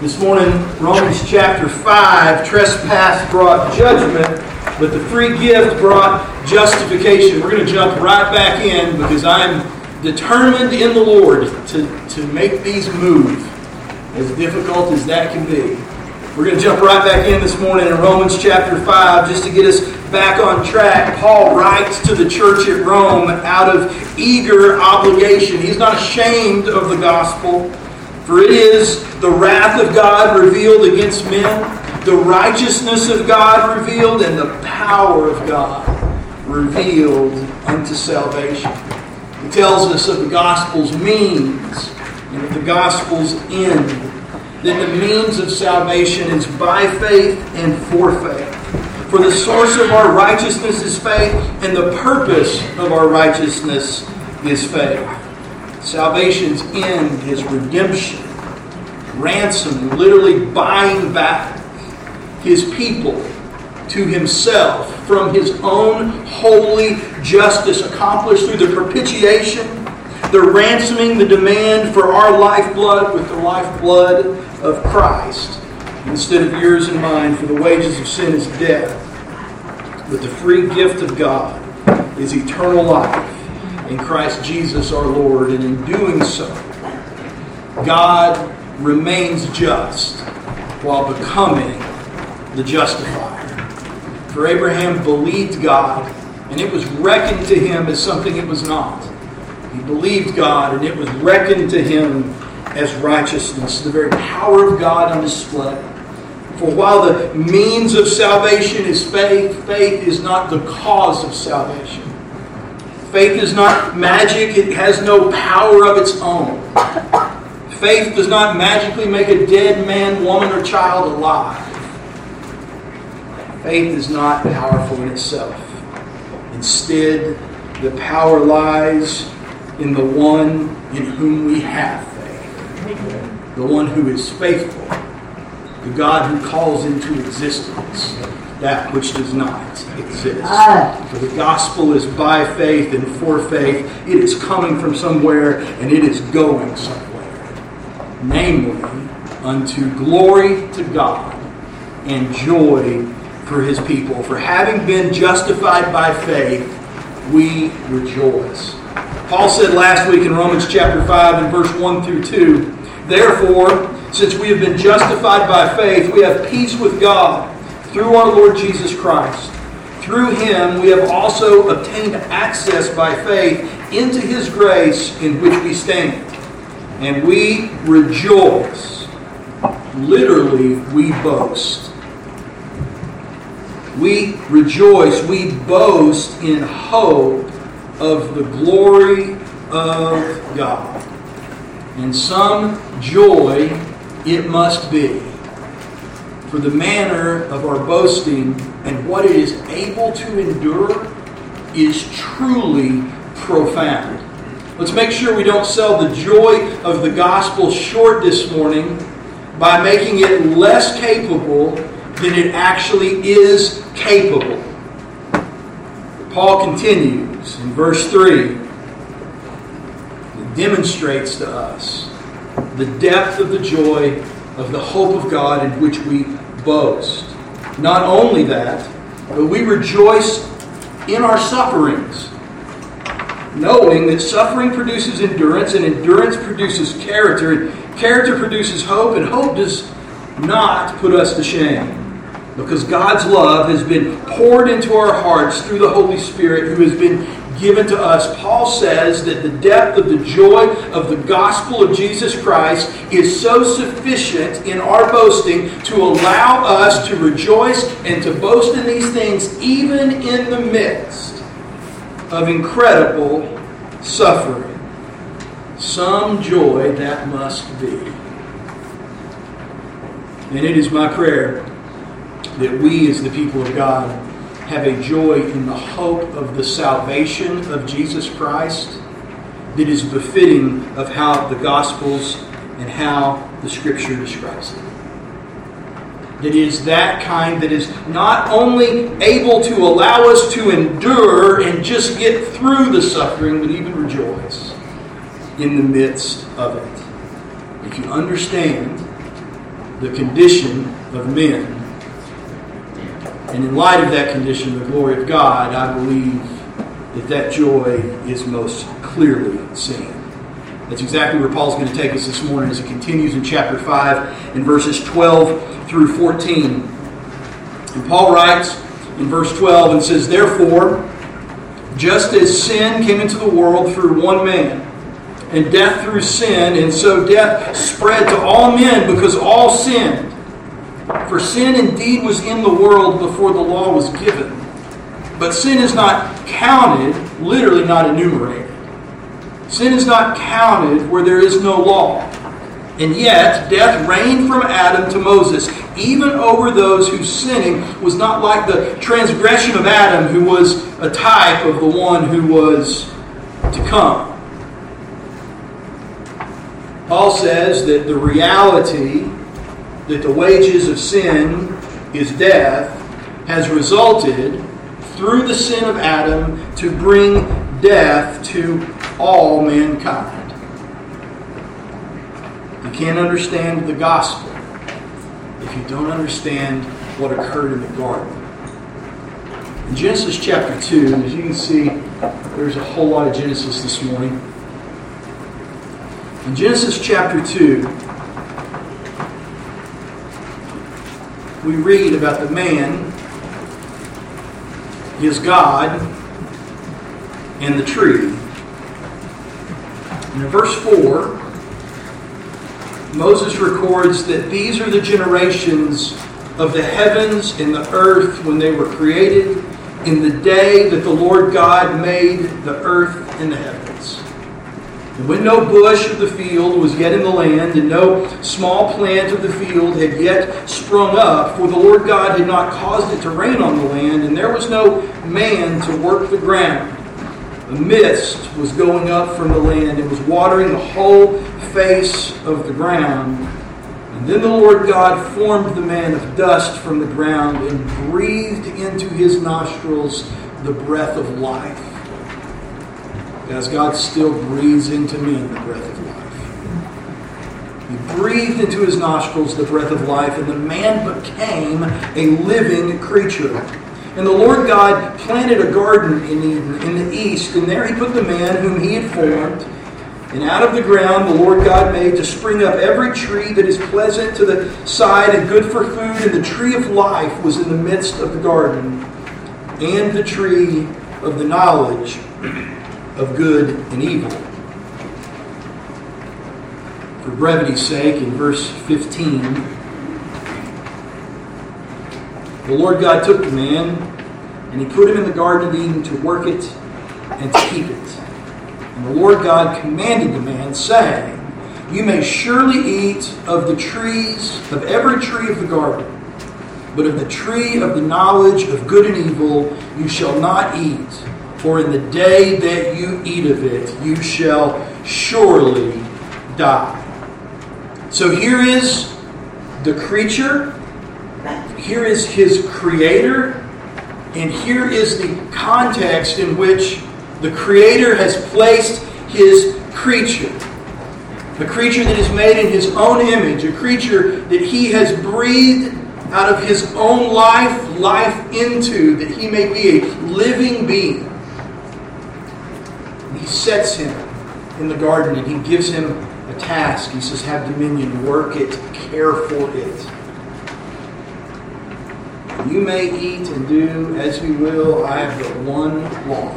This morning, Romans chapter 5, trespass brought judgment, but the free gift brought justification. We're going to jump right back in because I'm determined in the Lord to make these move, as difficult as that can be. We're going to jump right back in this morning in Romans chapter 5 just to get us back on track. Paul writes to the church at Rome out of eager obligation. He's not ashamed of the gospel, for it is the wrath of God revealed against men, the righteousness of God revealed, and the power of God revealed unto salvation. He tells us of the gospel's means and of the gospel's end, that the means of salvation is by faith and for faith. For the source of our righteousness is faith, and the purpose of our righteousness is faith. Salvation's end is redemption, ransom, literally buying back His people to Himself from His own holy justice accomplished through the propitiation, the ransoming, the demand for our lifeblood with the lifeblood of Christ, instead of yours and mine, for the wages of sin is death. But the free gift of God is eternal life in Christ Jesus our Lord. And in doing so, God remains just while becoming the justifier. For Abraham believed God, and it was reckoned to him as something it was not. He believed God, and it was reckoned to him as righteousness, the very power of God on display. For while the means of salvation is faith, faith is not the cause of salvation. Faith is not magic. It has no power of its own. Faith does not magically make a dead man, woman, or child alive. Faith is not powerful in itself. Instead, the power lies in the one in whom we have faith, the one who is faithful, the God who calls into existence that which does not exist. For the gospel is by faith and for faith. It is coming from somewhere and it is going somewhere, namely unto glory to God and joy for His people. For having been justified by faith, we rejoice. Paul said last week in Romans chapter 5 and verse 1 through 2, "Therefore, since we have been justified by faith, we have peace with God through our Lord Jesus Christ. Through Him we have also obtained access by faith into His grace in which we stand. And we rejoice." Literally, we boast. We rejoice, we boast in hope of the glory of God. And some joy it must be, for the manner of our boasting and what it is able to endure is truly profound. Let's make sure we don't sell the joy of the gospel short this morning by making it less capable than it actually is capable. Paul continues in verse 3, it demonstrates to us the depth of the joy of the hope of God in which we boast. Not only that, but we rejoice in our sufferings, knowing that suffering produces endurance, and endurance produces character, and character produces hope, and hope does not put us to shame, because God's love has been poured into our hearts through the Holy Spirit who has been given to us. Paul says that the depth of the joy of the gospel of Jesus Christ is so sufficient in our boasting to allow us to rejoice and to boast in these things even in the midst of incredible suffering. Some joy that must be. And it is my prayer that we as the people of God have a joy in the hope of the salvation of Jesus Christ that is befitting of how the Gospels and how the Scripture describes it. That is that kind that is not only able to allow us to endure and just get through the suffering, but even rejoice in the midst of it. If you understand the condition of men. And in light of that condition, the glory of God, I believe that that joy is most clearly seen. That's exactly where Paul's going to take us this morning as it continues in chapter 5 in verses 12 through 14. And Paul writes in verse 12 and says, "Therefore, just as sin came into the world through one man, and death through sin, and so death spread to all men because all sinned. For sin indeed was in the world before the law was given. But sin is not counted," literally not enumerated. Sin is not counted where there is no law. And yet, death reigned from Adam to Moses, even over those whose sinning was not like the transgression of Adam, who was a type of the one who was to come. Paul says that the reality that the wages of sin is death has resulted through the sin of Adam to bring death to all mankind. You can't understand the gospel if you don't understand what occurred in the garden. In Genesis chapter 2, as you can see, there's a whole lot of Genesis this morning. In Genesis chapter 2, we read about the man, his God, and the tree. And in verse 4, Moses records that these are the generations of the heavens and the earth when they were created, in the day that the Lord God made the earth and the heavens. And when no bush of the field was yet in the land, and no small plant of the field had yet sprung up, for the Lord God had not caused it to rain on the land, and there was no man to work the ground, a mist was going up from the land and was watering the whole face of the ground. And then the Lord God formed the man of dust from the ground and breathed into his nostrils the breath of life. Guys, God still breathes into men the breath of life. He breathed into his nostrils the breath of life, and the man became a living creature. And the Lord God planted a garden in Eden in the east, and there he put the man whom he had formed. And out of the ground the Lord God made to spring up every tree that is pleasant to the sight and good for food, and the tree of life was in the midst of the garden, and the tree of the knowledge of good and evil. For brevity's sake, in verse 15, the Lord God took the man, and he put him in the Garden of Eden to work it and to keep it. And the Lord God commanded the man, saying, "You may surely eat of the trees, of every tree of the garden, but of the tree of the knowledge of good and evil you shall not eat, for in the day that you eat of it you shall surely die." So here is the creature, here is his creator, and here is the context in which the Creator has placed His creature, a creature that is made in His own image, a creature that He has breathed out of His own life into, that He may be a living being. And He sets him in the garden and He gives him a task. He says, "Have dominion, work it, care for it. You may eat and do as you will. I have but one law.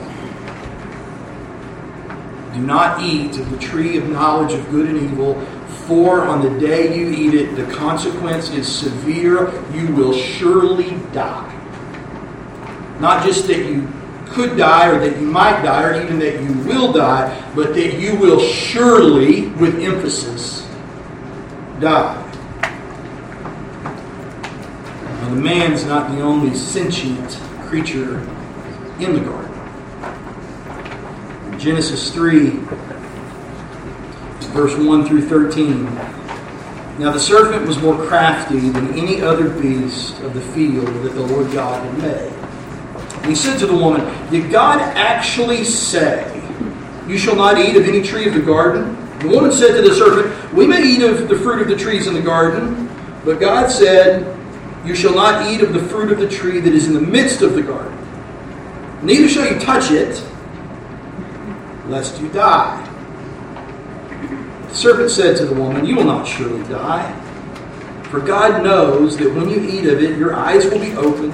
Do not eat of the tree of knowledge of good and evil, for on the day you eat it, the consequence is severe. You will surely die." Not just that you could die, or that you might die, or even that you will die, but that you will surely, with emphasis, die. Now, the man's not the only sentient creature in the garden. Genesis 3, verse 1 through 13. "Now the serpent was more crafty than any other beast of the field that the Lord God had made. And he said to the woman, 'Did God actually say, you shall not eat of any tree of the garden?' The woman said to the serpent, 'We may eat of the fruit of the trees in the garden, But God said, you shall not eat of the fruit of the tree that is in the midst of the garden. Neither shall you touch it, lest you die. The serpent said to the woman, you will not surely die. For God knows that when you eat of it, your eyes will be opened,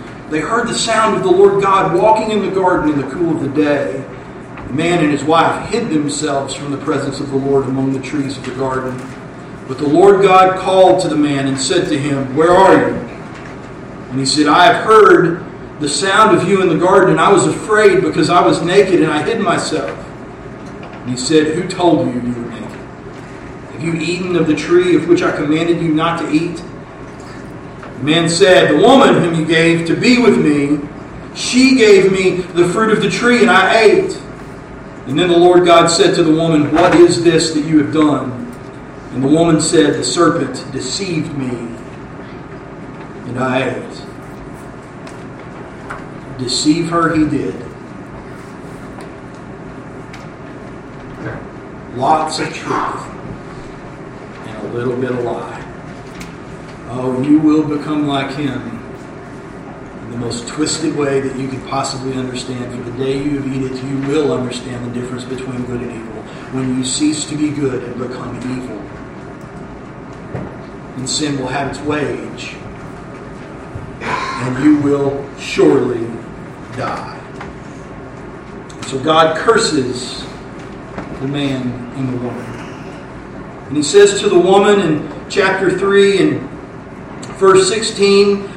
they heard the sound of the Lord God walking in the garden in the cool of the day. The man and his wife hid themselves from the presence of the Lord among the trees of the garden. But the Lord God called to the man and said to him, where are you? And he said, I have heard the sound of you in the garden, and I was afraid because I was naked and I hid myself. And he said, who told you you were naked? Have you eaten of the tree of which I commanded you not to eat? The man said, the woman whom you gave to be with me, she gave me the fruit of the tree and I ate. And then the Lord God said to the woman, what is this that you have done? And the woman said, the serpent deceived me, and I ate. Deceive her he did. Lots of truth and a little bit of lie. Oh, you will become like him in the most twisted way that you could possibly understand. For the day you have eaten it, you will understand the difference between good and evil, when you cease to be good and become evil. And sin will have its wage, and you will surely die. So God curses the man and the woman. And he says to the woman in chapter 3 and verse 16,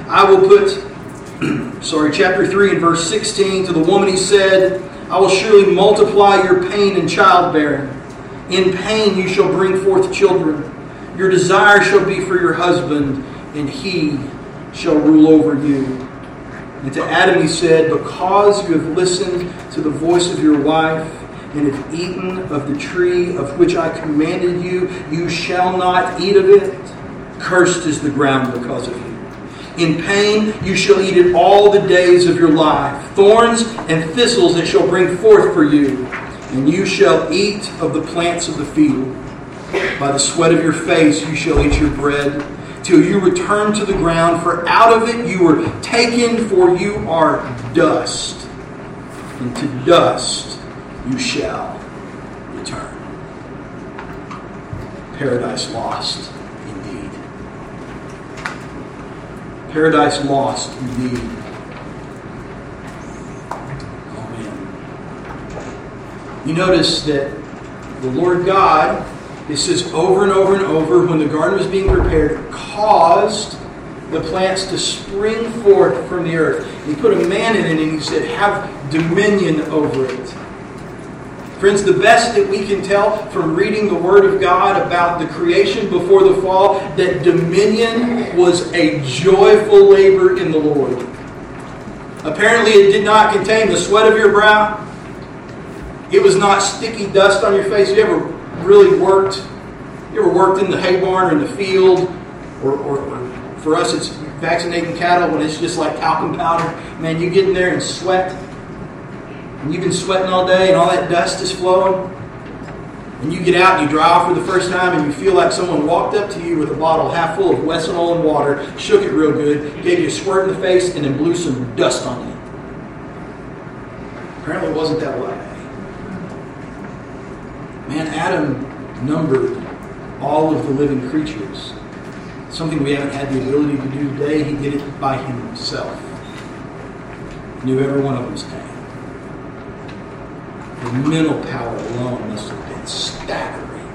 chapter 3 and verse 16, to the woman he said, I will surely multiply your pain in childbearing. In pain you shall bring forth children. Your desire shall be for your husband, and he shall rule over you. And to Adam he said, because you have listened to the voice of your wife, and have eaten of the tree of which I commanded you, you shall not eat of it. Cursed is the ground because of you. In pain you shall eat it all the days of your life. Thorns and thistles it shall bring forth for you. And you shall eat of the plants of the field. By the sweat of your face you shall eat your bread, till you return to the ground, for out of it you were taken, for you are dust. And to dust you shall return. Paradise lost. Paradise lost indeed. Amen. You notice that the Lord God, it says over and over and over, when the garden was being prepared, caused the plants to spring forth from the earth. He put a man in it and he said, have dominion over it. Friends, the best that we can tell from reading the Word of God about the creation before the fall, that dominion was a joyful labor in the Lord. Apparently it did not contain the sweat of your brow. It was not sticky dust on your face. You ever worked in the hay barn or in the field? Or for us it's vaccinating cattle when it's just like talcum powder. Man, you get in there and sweat. And you've been sweating all day and all that dust is flowing. And you get out and you dry off for the first time and you feel like someone walked up to you with a bottle half full of Wesson-Ole and water, shook it real good, gave you a squirt in the face, and then blew some dust on you. Apparently it wasn't that way. Man, Adam numbered all of the living creatures. Something we haven't had the ability to do today. He did it by himself. He knew every one of them's name. The mental power alone must have been staggering.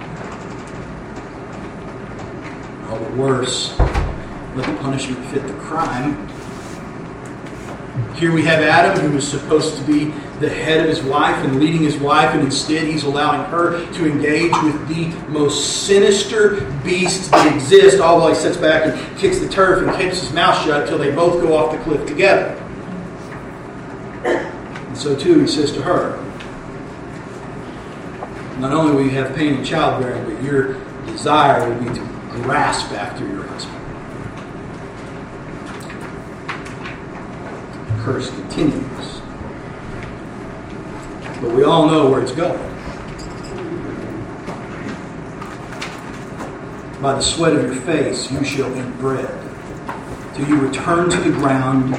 Or worse, let the punishment fit the crime. Here we have Adam, who was supposed to be the head of his wife and leading his wife, and instead he's allowing her to engage with the most sinister beasts that exist, all while he sits back and kicks the turf and keeps his mouth shut until they both go off the cliff together. And so too he says to her, not only will you have pain in childbearing, but your desire will be to grasp after your husband. The curse continues. But we all know where it's going. By the sweat of your face you shall eat bread, till you return to the ground,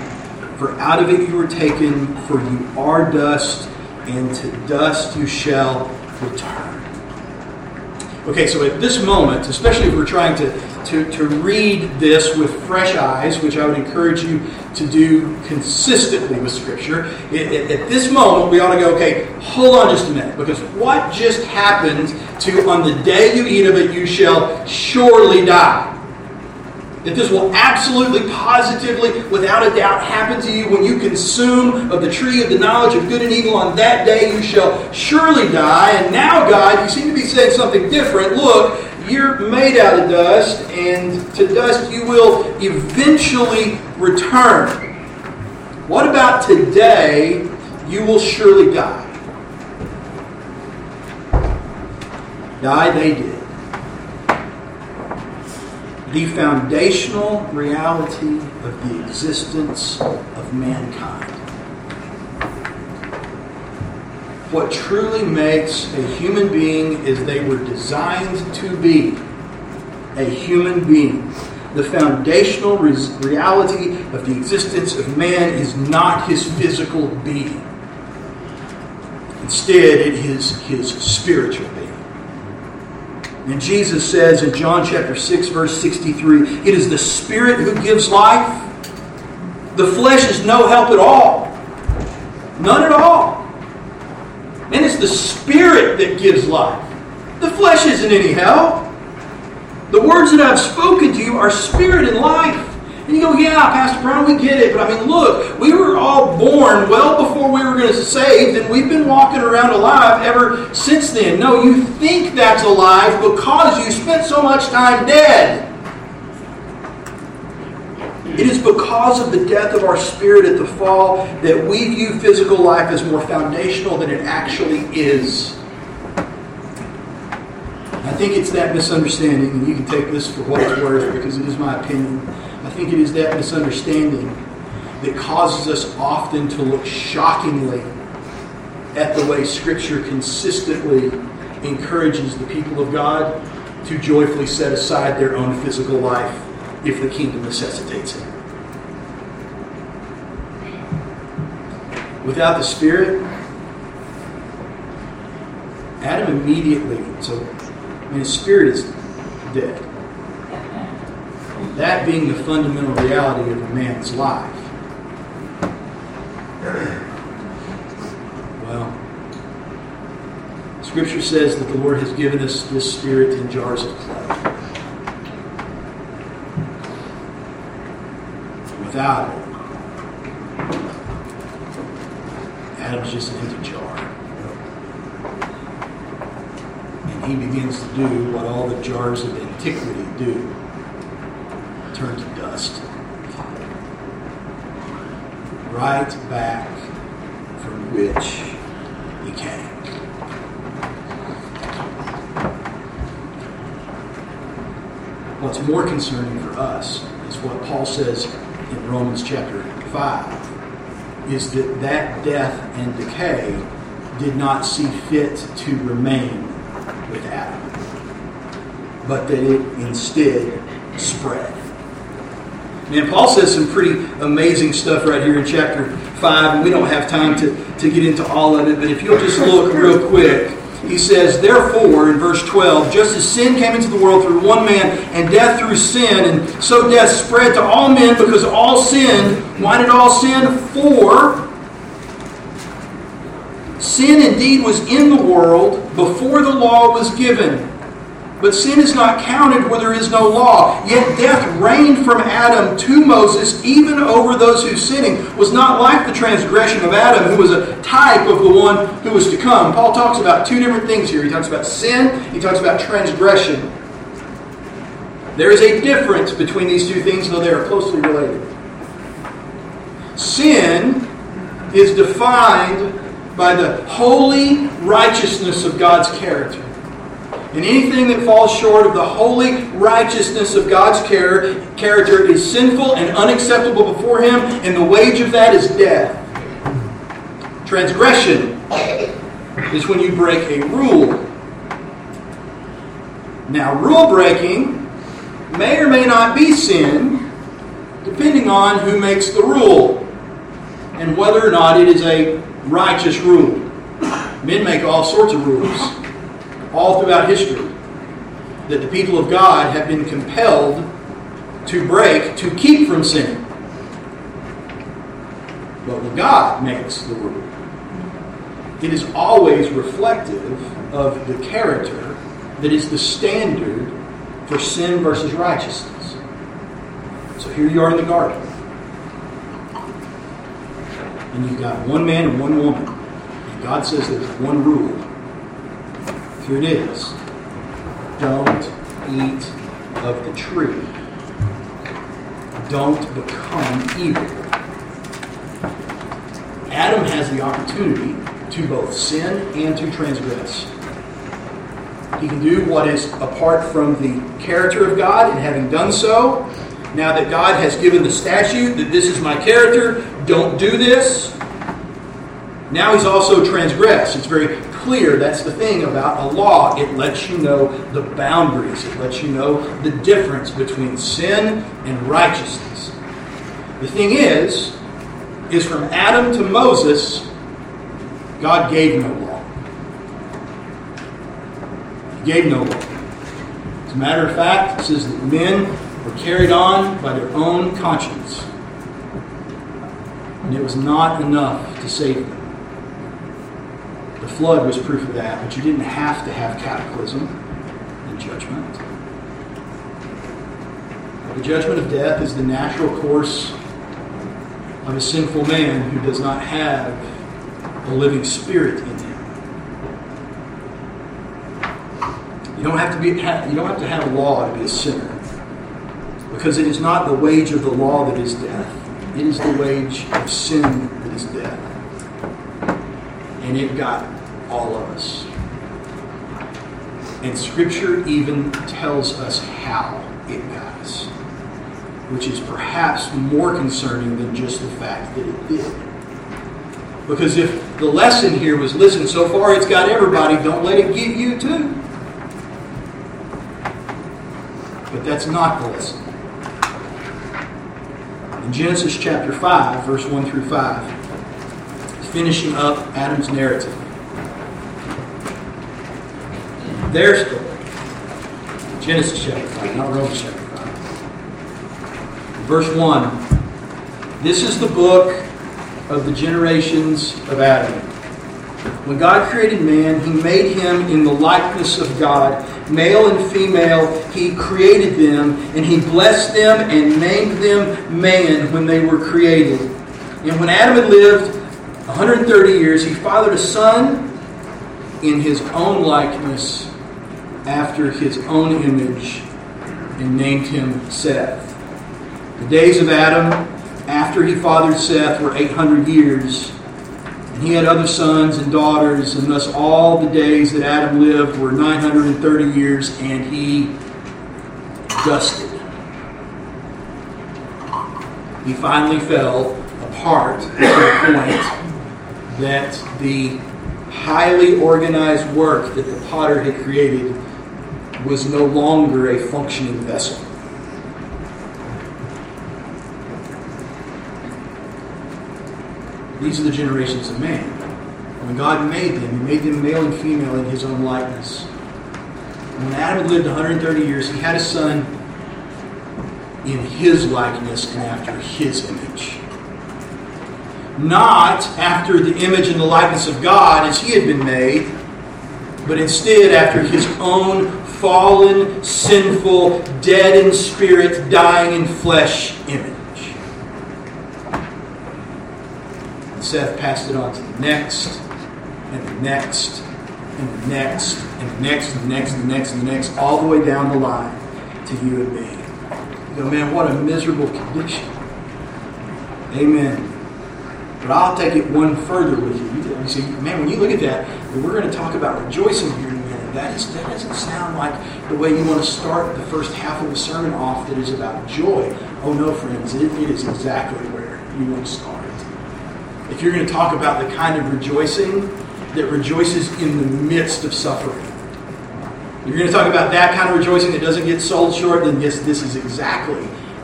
for out of it you were taken, for you are dust, and to dust you shall return. Okay, so at this moment, especially if we're trying to read this with fresh eyes, which I would encourage you to do consistently with Scripture, at this moment we ought to go, okay, hold on just a minute, because what just happened to on the day you eat of it, you shall surely die. That this will absolutely, positively, without a doubt happen to you when you consume of the tree of the knowledge of good and evil. On that day you shall surely die. And now, God, you seem to be saying something different. Look, you're made out of dust, and to dust you will eventually return. What about today? You will surely die. Die they did. The foundational reality of the existence of mankind. What truly makes a human being is they were designed to be a human being. The foundational reality of the existence of man is not his physical being. Instead, it is his spiritual being. And Jesus says in John chapter 6, verse 63, it is the Spirit who gives life. The flesh is no help at all. None at all. And it's the Spirit that gives life. The flesh isn't any help. The words that I've spoken to you are spirit and life. And you go, yeah, Pastor Brown, we get it. But I mean, look, we were all born well before we were going to be saved, and we've been walking around alive ever since then. No, you think that's alive because you spent so much time dead. It is because of the death of our spirit at the fall that we view physical life as more foundational than it actually is. I think it's that misunderstanding, and you can take this for what it's worth because it is my opinion. I think it is that misunderstanding that causes us often to look shockingly at the way Scripture consistently encourages the people of God to joyfully set aside their own physical life if the kingdom necessitates it. Without the Spirit, Adam immediately, his spirit is dead. That being the fundamental reality of a man's life. Well, Scripture says that the Lord has given us this Spirit in jars of clay. Without it, Adam's just an empty jar. And he begins to do what all the jars of antiquity do. Turn to dust. Right back from which he came. What's more concerning for us is what Paul says in Romans chapter 5, is that death and decay did not see fit to remain with Adam, but that it instead spread. Man, Paul says some pretty amazing stuff right here in chapter 5, and we don't have time to get into all of it, but if you'll just look real quick. He says, therefore, in verse 12, just as sin came into the world through one man, and death through sin, and so death spread to all men because all sinned. Why did all sin? For sin indeed was in the world before the law was given. But sin is not counted where there is no law. Yet death reigned from Adam to Moses, even over those who sinning was not like the transgression of Adam, who was a type of the one who was to come. Paul talks about two different things here. He talks about sin, he talks about transgression. There is a difference between these two things, though they are closely related. Sin is defined by the holy righteousness of God's character. And anything that falls short of the holy righteousness of God's character is sinful and unacceptable before Him, and the wage of that is death. Transgression is when you break a rule. Now, rule breaking may or may not be sin, depending on who makes the rule and whether or not it is a righteous rule. Men make all sorts of rules all throughout history that the people of God have been compelled to break to keep from sin. But God makes the rule. It is always reflective of the character that is the standard for sin versus righteousness. So here you are in the garden. And you've got one man and one woman. And God says there's one rule. Here it is. Don't eat of the tree. Don't become evil. Adam has the opportunity to both sin and to transgress. He can do what is apart from the character of God, and having done so, now that God has given the statute that this is my character, don't do this, now he's also transgressed. It's very clear. That's the thing about a law. It lets you know the boundaries. It lets you know the difference between sin and righteousness. The thing is from Adam to Moses, God gave no law. He gave no law. As a matter of fact, it says that men were carried on by their own conscience. And it was not enough to save them. The flood was proof of that, but you didn't have to have cataclysm and judgment. The judgment of death is the natural course of a sinful man who does not have a living spirit in him. You don't have to have a law to be a sinner, because it is not the wage of the law that is death. It is the wage of sin that is death. And it got all of us. And Scripture even tells us how it got us, which is perhaps more concerning than just the fact that it did. Because if the lesson here was, listen, so far it's got everybody, don't let it get you too. But that's not the lesson. In Genesis chapter 5, verse 1 through 5, finishing up Adam's narrative. Their story. Genesis chapter 5, not Romans chapter 5. Verse 1. This is the book of the generations of Adam. When God created man, He made him in the likeness of God. Male and female, He created them, and He blessed them and named them man when they were created. And when Adam had lived 130 years, he fathered a son in his own likeness, after his own image, and named him Seth. The days of Adam after he fathered Seth were 800 years, and he had other sons and daughters, and thus all the days that Adam lived were 930 years, and he dusted. He finally fell apart at that point, that the highly organized work that the potter had created was no longer a functioning vessel. These are the generations of man. When God made them, He made them male and female in His own likeness. When Adam had lived 130 years, he had a son in his likeness and after his image. Not after the image and the likeness of God as He had been made, but instead after His own fallen, sinful, dead in spirit, dying in flesh image. And Seth passed it on to the next, and the next, and the next, and the next, and the next, and the next, and the next, all the way down the line to you and me. You go, man, what a miserable condition. Amen. But I'll take it one further with you. You see, man, when you look at that, we're going to talk about rejoicing here in a minute. That doesn't sound like the way you want to start the first half of the sermon off that is about joy. Oh no, friends, it is exactly where you want to start. If you're going to talk about the kind of rejoicing that rejoices in the midst of suffering, if you're going to talk about that kind of rejoicing that doesn't get sold short, then yes, this is exactly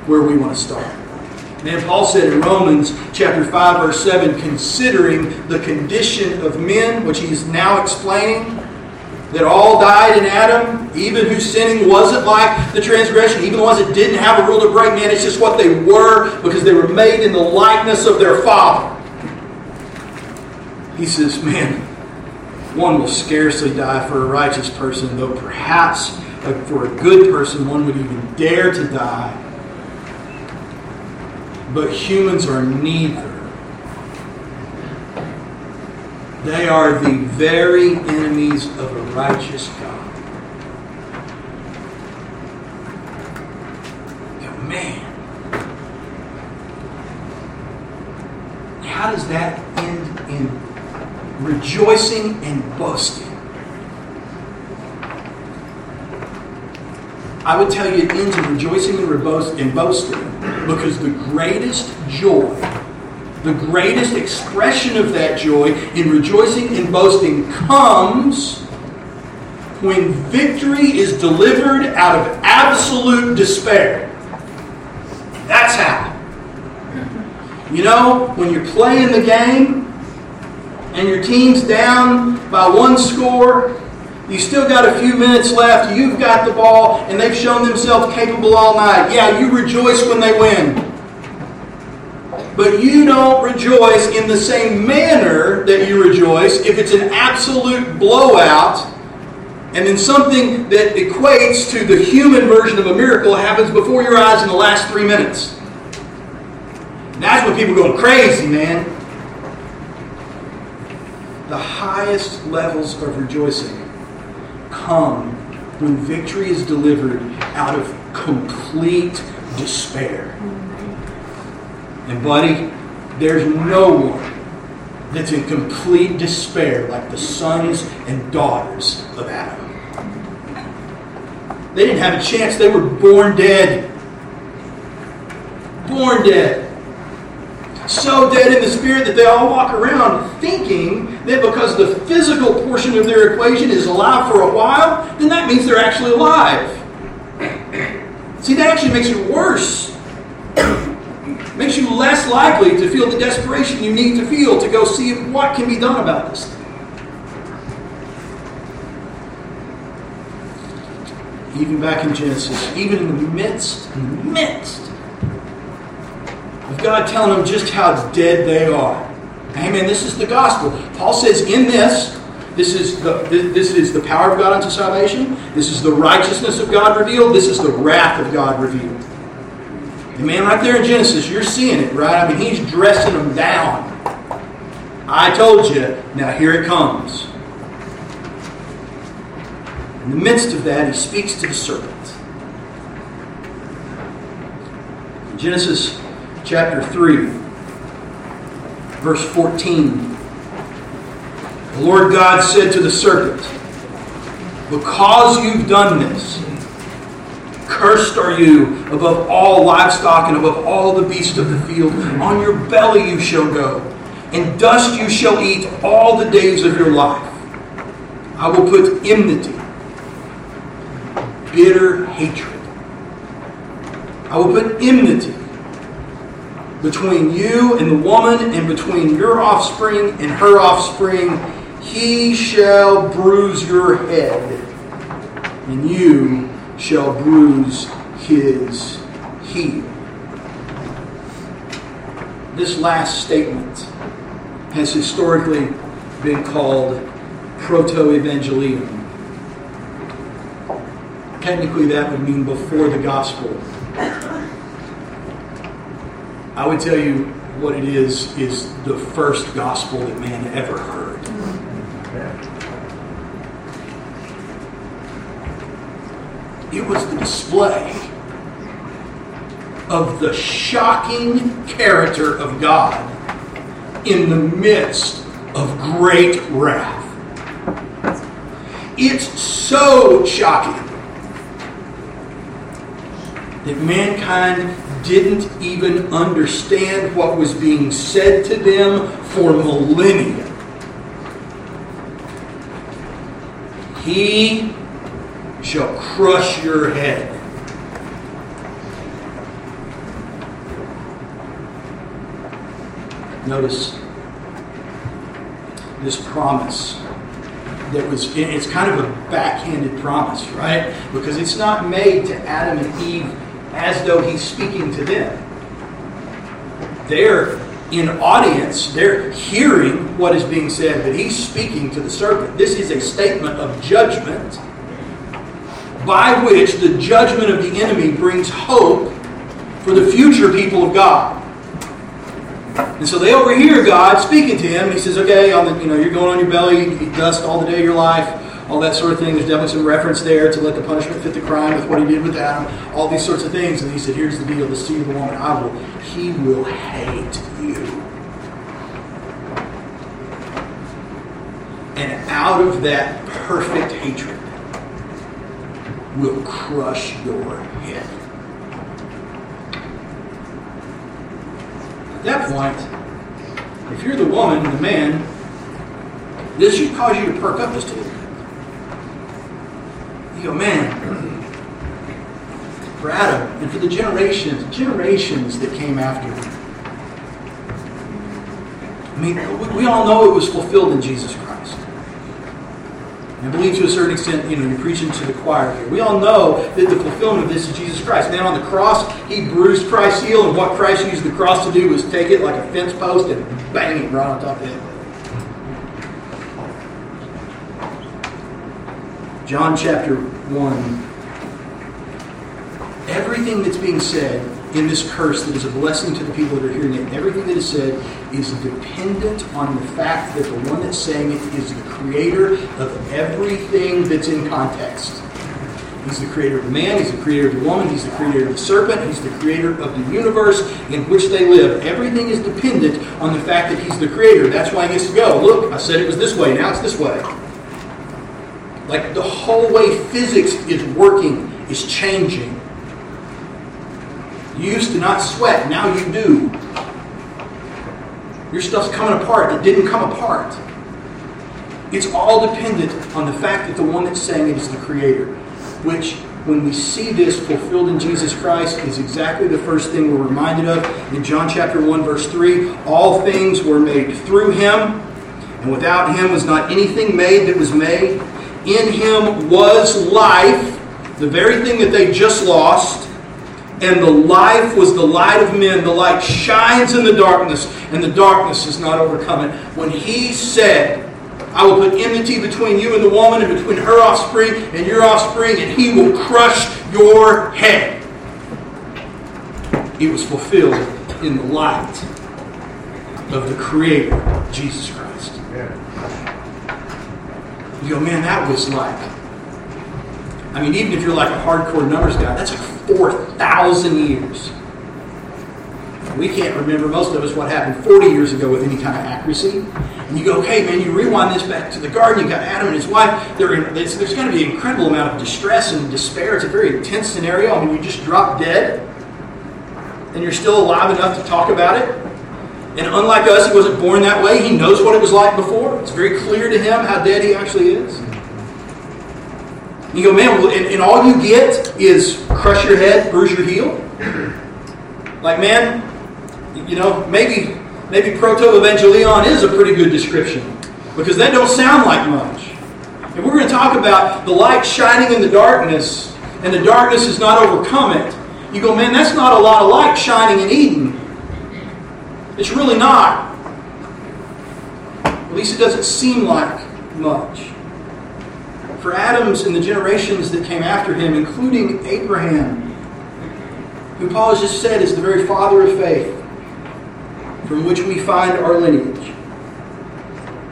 where we want to start. And Paul said in Romans chapter 5, verse 7, considering the condition of men, which he is now explaining, that all died in Adam, even whose sinning wasn't like the transgression, even the ones that didn't have a rule to break, man, it's just what they were because they were made in the likeness of their Father. He says, man, one will scarcely die for a righteous person, though perhaps for a good person one would even dare to die. But humans are neither. They are the very enemies of a righteous God. Now, man, how does that end in rejoicing and boasting? I would tell you it ends in rejoicing and boasting because the greatest joy, the greatest expression of that joy in rejoicing and boasting comes when victory is delivered out of absolute despair. That's how. You know, when you're playing the game and your team's down by one score, you still got a few minutes left, you've got the ball, and they've shown themselves capable all night. Yeah, you rejoice when they win. But you don't rejoice in the same manner that you rejoice if it's an absolute blowout, and then something that equates to the human version of a miracle happens before your eyes in the last 3 minutes. And that's when people go crazy, man. The highest levels of rejoicing come when victory is delivered out of complete despair. And buddy, there's no one that's in complete despair like the sons and daughters of Adam. They didn't have a chance. They were born dead. Born dead. So dead in the spirit that they all walk around thinking that because the physical portion of their equation is alive for a while, then that means they're actually alive. See, that actually makes it worse. Makes you less likely to feel the desperation you need to feel to go see what can be done about this thing. Even back in Genesis, even in the midst of God telling them just how dead they are. Amen. This is the gospel. Paul says in this is the power of God unto salvation. This is the righteousness of God revealed. This is the wrath of God revealed. And man, right there in Genesis, you're seeing it, right? I mean, he's dressing them down. I told you. Now here it comes. In the midst of that, he speaks to the serpent. In Genesis chapter 3, verse 14. The Lord God said to the serpent, because you've done this, cursed are you above all livestock and above all the beasts of the field. On your belly you shall go, and dust you shall eat all the days of your life. I will put enmity, bitter hatred. I will put enmity between you and the woman, and between your offspring and her offspring. He shall bruise your head, and you shall bruise his heel. This last statement has historically been called proto-evangelium. Technically, that would mean before the gospel. I would tell you what it is the first gospel that man ever heard. It was the display of the shocking character of God in the midst of great wrath. It's so shocking that mankind didn't even understand what was being said to them for millennia. He shall crush your head. Notice this promise. That was, it's kind of a backhanded promise, right? Because it's not made to Adam and Eve as though he's speaking to them. They're in audience, they're hearing what is being said, but he's speaking to the serpent. This is a statement of judgment by which the judgment of the enemy brings hope for the future people of God. And so they overhear God speaking to him. He says, okay, you're going on your belly, you eat dust all the day of your life, all that sort of thing. There's definitely some reference there to let the punishment fit the crime with what he did with Adam, all these sorts of things. And he said, here's the deal, the seed of the woman, he will hate you. And out of that perfect hatred will crush your head. At that point, if you're the woman, the man, this should cause you to perk up just a little bit. You go, man, for Adam and for the generations that came after him. We all know it was fulfilled in Jesus Christ. And I believe to a certain extent, you're preaching to the choir here. We all know that the fulfillment of this is Jesus Christ. Man, on the cross, he bruised Christ's heel, and what Christ used the cross to do was take it like a fence post and bang it right on top of it. John chapter 1. Everything that's being said in this curse that is a blessing to the people that are hearing it, everything that is said is dependent on the fact that the one that's saying it is the creator of everything that's in context. He's the creator of the man, he's the creator of the woman, he's the creator of the serpent, he's the creator of the universe in which they live. Everything is dependent on the fact that he's the creator. That's why he gets to go, look, I said it was this way, now it's this way. Like the whole way physics is working is changing. You used to not sweat, now you do. Your stuff's coming apart that didn't come apart. It's all dependent on the fact that the one that's saying it is the Creator, which, when we see this fulfilled in Jesus Christ, is exactly the first thing we're reminded of. In John chapter 1, verse 3, all things were made through Him, and without Him was not anything made that was made. In Him was life, the very thing that they just lost, and the life was the light of men. The light shines in the darkness, and the darkness has not overcome it. When He said, I will put enmity between you and the woman, and between her offspring and your offspring, and He will crush your head. It was fulfilled in the light of the Creator, Jesus Christ. You go, man, that was like... even if you're like a hardcore numbers guy, that's like 4,000 years. We can't remember, most of us, what happened 40 years ago with any kind of accuracy. And you go, okay, man, you rewind this back to the garden. You've got Adam and his wife. There's going to be an incredible amount of distress and despair. It's a very intense scenario. You just drop dead, and you're still alive enough to talk about it. And unlike us, he wasn't born that way. He knows what it was like before. It's very clear to him how dead he actually is. You go, man, and all you get is crush your head, bruise your heel? Like, man, maybe proto-evangelion is a pretty good description, because they don't sound like much. And we're going to talk about the light shining in the darkness, and the darkness has not overcome it. You go, man, that's not a lot of light shining in Eden. It's really not. At least it doesn't seem like much. for Adam's and the generations that came after him, including Abraham, who Paul has just said is the very father of faith, from which we find our lineage.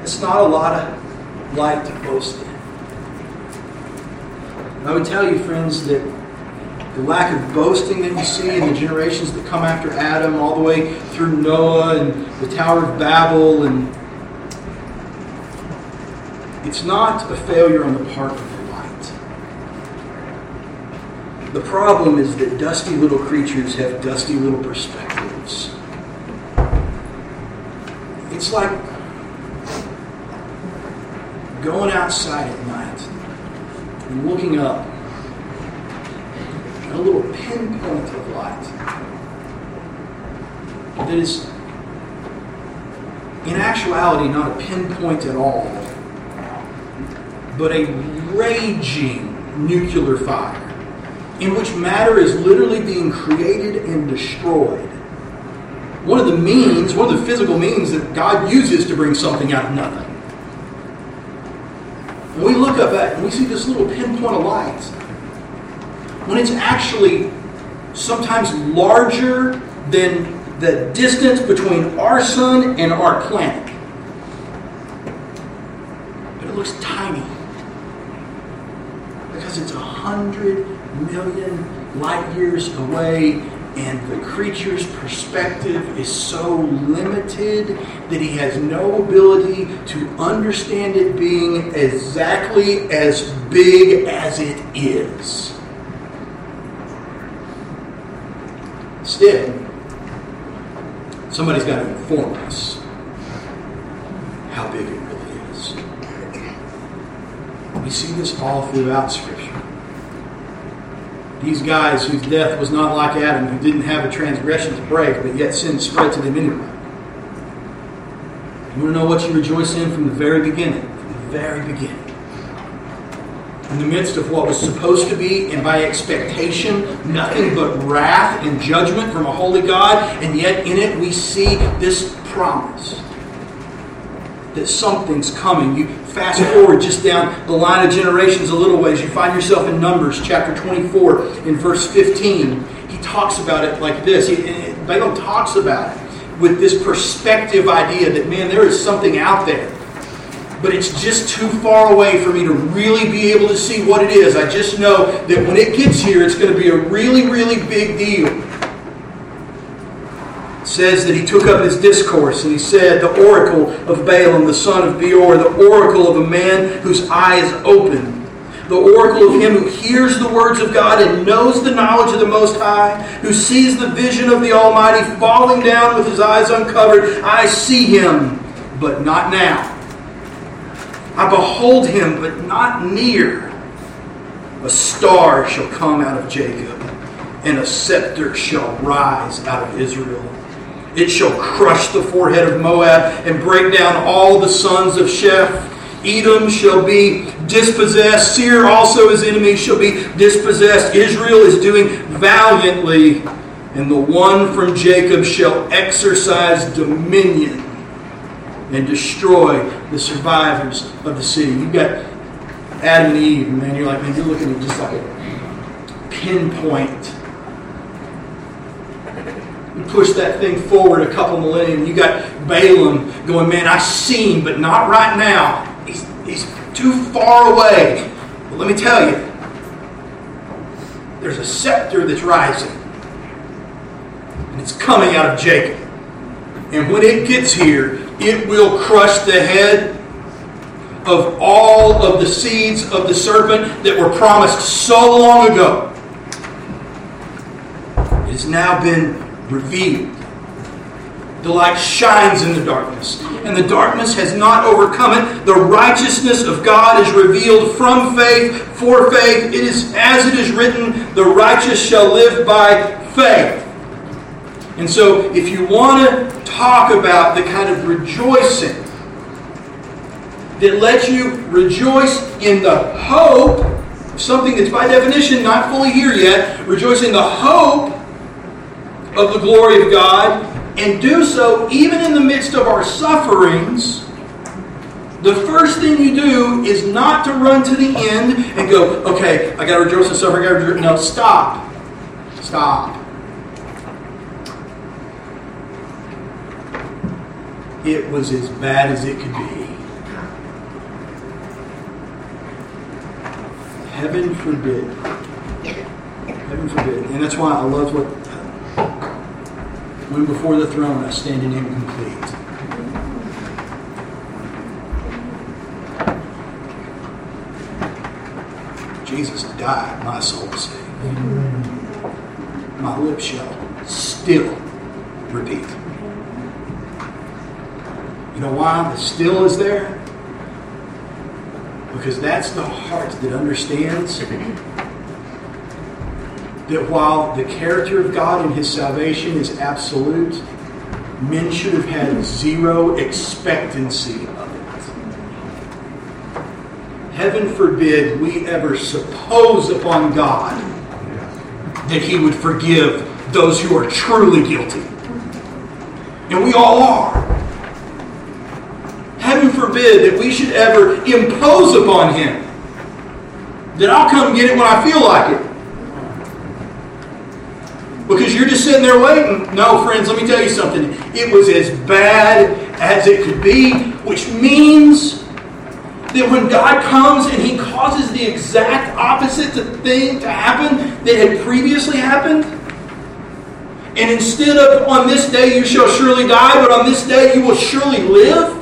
It's not a lot of light to boast in. And I would tell you, friends, that the lack of boasting that you see in the generations that come after Adam, all the way through Noah and the Tower of Babel, and it's not a failure on the part of the light. The problem is that dusty little creatures have dusty little perspectives. It's like going outside at night and looking up at a little pinpoint of light that is, in actuality, not a pinpoint at all, but a raging nuclear fire in which matter is literally being created and destroyed. One of the physical means that God uses to bring something out of nothing. And we look up at it and we see this little pinpoint of light, when it's actually sometimes larger than the distance between our sun and our planet. But it looks tiny, because it's 100 million light years away, and the creature's perspective is so limited that he has no ability to understand it being exactly as big as it is. Still, somebody's got to inform us how big it really is. We see this all throughout Scripture. These guys whose death was not like Adam, who didn't have a transgression to break, but yet sin spread to them anyway. You want to know what you rejoice in from the very beginning? In the midst of what was supposed to be, and by expectation, nothing but wrath and judgment from a holy God, and yet in it we see this promise that something's coming. You fast forward just down the line of generations a little ways. You find yourself in Numbers chapter 24 in verse 15. He talks about it like this. Balaam talks about it with this perspective idea that, man, there is something out there, but it's just too far away for me to really be able to see what it is. I just know that when it gets here, it's going to be a really, really big deal. Says that he took up his discourse and he said, "The oracle of Balaam, the son of Beor, the oracle of a man whose eye is open, the oracle of him who hears the words of God and knows the knowledge of the Most High, who sees the vision of the Almighty falling down with his eyes uncovered. I see him, but not now. I behold him, but not near. A star shall come out of Jacob, and a scepter shall rise out of Israel. It shall crush the forehead of Moab and break down all the sons of Sheph. Edom shall be dispossessed. Seir also, his enemy, shall be dispossessed. Israel is doing valiantly, and the one from Jacob shall exercise dominion and destroy the survivors of the city." You've got Adam and Eve, man. You're like, man, you're looking at just like a pinpoint. You push that thing forward a couple millennium. You got Balaam going, man, I see him, but not right now. He's too far away. But let me tell you, there's a scepter that's rising, and it's coming out of Jacob. And when it gets here, it will crush the head of all of the seeds of the serpent that were promised so long ago. It has now been revealed. The light shines in the darkness, and the darkness has not overcome it. The righteousness of God is revealed from faith for faith. It is as it is written, the righteous shall live by faith. And so if you want to talk about the kind of rejoicing that lets you rejoice in the hope, something that's by definition not fully here yet, rejoice in the hope of the glory of God, and do so even in the midst of our sufferings, The first thing you do is not to run to the end and go, okay, I got to rejoice and suffer. No, stop. Stop. It was as bad as it could be. Heaven forbid. Heaven forbid. And that's why I love what when before the throne I stand in Him complete. Jesus died, my soul was saved. My lips shall still repeat. You know why the still is there? Because that's the heart that understands that while the character of God and His salvation is absolute, men should have had zero expectancy of it. Heaven forbid we ever suppose upon God that He would forgive those who are truly guilty. And we all are. Heaven forbid that we should ever impose upon Him that I'll come get it when I feel like it. Because you're just sitting there waiting. No, friends, let me tell you something. It was as bad as it could be, which means that when God comes and He causes the exact opposite thing to happen that had previously happened, and instead of on this day you shall surely die, but on this day you will surely live,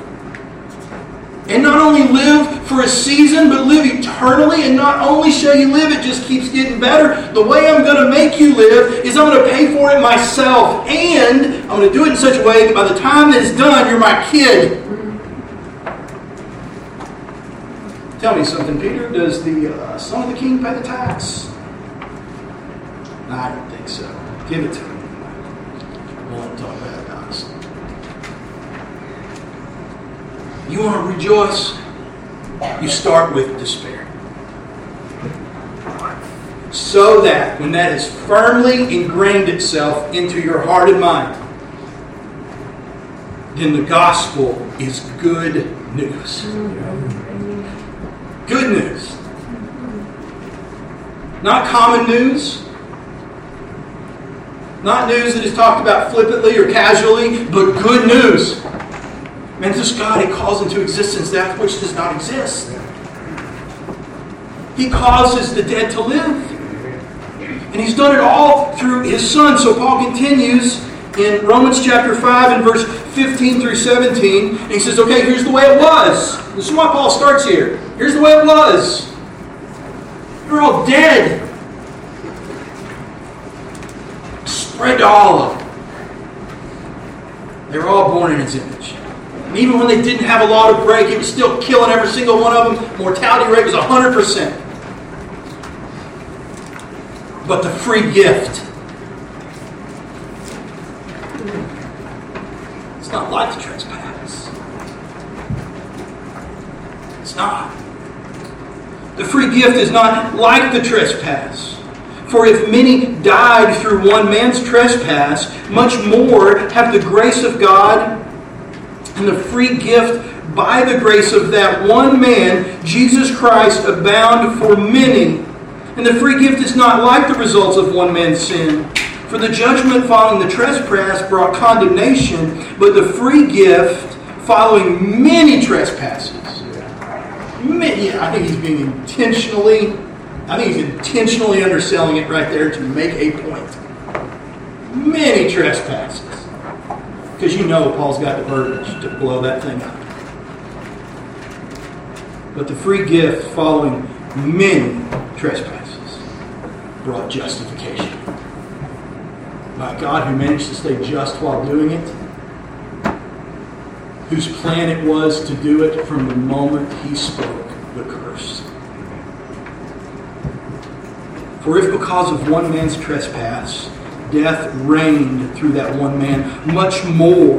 and not only live for a season, but live eternally, and not only shall you live, it just keeps getting better. The way I'm going to make you live is I'm going to pay for it myself, and I'm going to do it in such a way that by the time that it's done, you're my kid. Tell me something, Peter. Does the son of the king pay the tax? No, I don't think so. Give it to me. I won't talk about it, honestly. You want to rejoice? You start with despair. So that when that has firmly ingrained itself into your heart and mind, then the gospel is good news. Good news. Not common news. Not news that is talked about flippantly or casually, but good news. Man, this God, He calls into existence that which does not exist. He causes the dead to live. And He's done it all through His Son. So Paul continues in Romans chapter 5 and verse 15 through 17. And he says, okay, here's the way it was. This is why Paul starts here. Here's the way it was. You're all dead. Spread to all of them. They were all born in His image. And even when they didn't have a law to break, it was still killing every single one of them. Mortality rate was 100%. But the free gift. It's not like the trespass. It's not. The free gift is not like the trespass. For if many died through one man's trespass, much more have the grace of God and the free gift by the grace of that one man, Jesus Christ, abound for many. And the free gift is not like the results of one man's sin. For the judgment following the trespass brought condemnation, but the free gift following many trespasses. I think he's intentionally underselling it right there to make a point. Many trespasses. Because you know Paul's got the verbiage to blow that thing up. But the free gift following many trespasses brought justification. By God who managed to stay just while doing it, whose plan it was to do it from the moment He spoke the curse. For if because of one man's trespass, death reigned through that one man, much more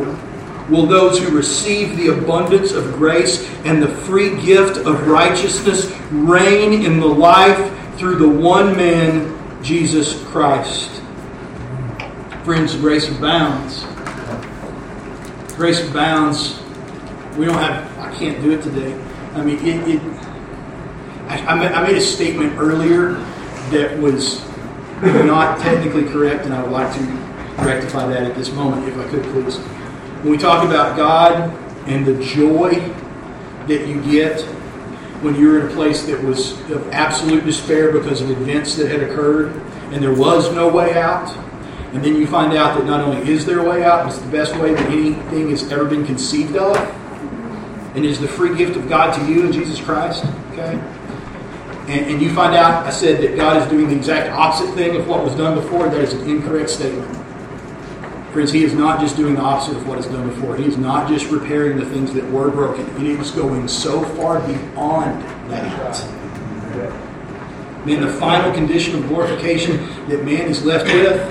will those who receive the abundance of grace and the free gift of righteousness reign in the life through the one man, Jesus Christ. Friends, grace abounds. Grace abounds. We don't have, I can't can't do it today. I mean, I made a statement earlier that was not technically correct, and I would like to rectify that at this moment, if I could, please. When we talk about God and the joy that you get when you're in a place that was of absolute despair because of events that had occurred, and there was no way out, and then you find out that not only is there a way out, it's the best way that anything has ever been conceived of, and is the free gift of God to you in Jesus Christ, okay? And you find out, I said, that God is doing the exact opposite thing of what was done before. That is an incorrect statement. Friends, He is not just doing the opposite of what is done before. He is not just repairing the things that were broken. It is going so far beyond that. Man, the final condition of glorification that man is left with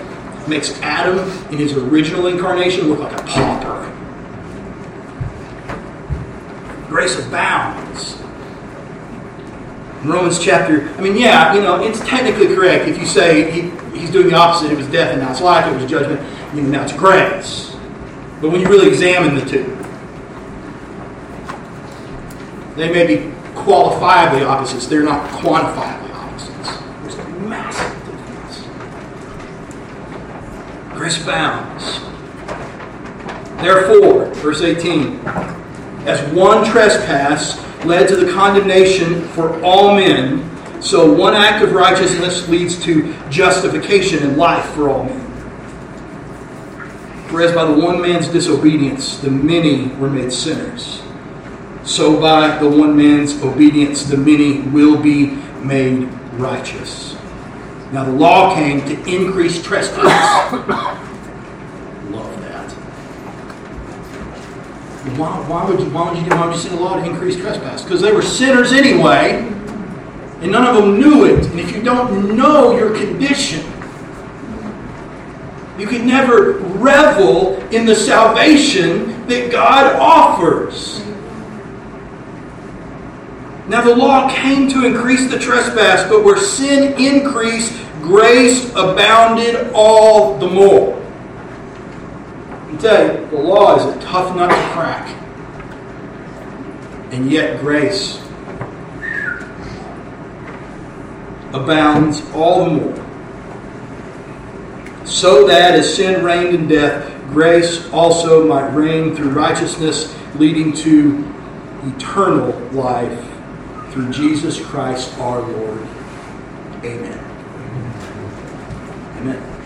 makes Adam in his original incarnation look like a pauper. Grace abounds. In Romans chapter, I mean, yeah, you know, it's technically correct if you say he's doing the opposite. It was death, and now it's life. It was judgment, and now it's grace. But when you really examine the two, they may be qualifiably opposites. They're not quantifiably opposites. There's a massive difference. Grace abounds. Therefore, verse 18, as one trespass led to the condemnation for all men, so one act of righteousness leads to justification and life for all men. For as by the one man's disobedience the many were made sinners, so by the one man's obedience the many will be made righteous. Now the law came to increase trespass. Why would you send a law to increase trespass? Because they were sinners anyway, and none of them knew it. And if you don't know your condition, you can never revel in the salvation that God offers. Now the law came to increase the trespass, but where sin increased, grace abounded all the more. I tell you, the law is a tough nut to crack. And yet grace abounds all the more. So that as sin reigned in death, grace also might reign through righteousness, leading to eternal life through Jesus Christ our Lord. Amen. Amen.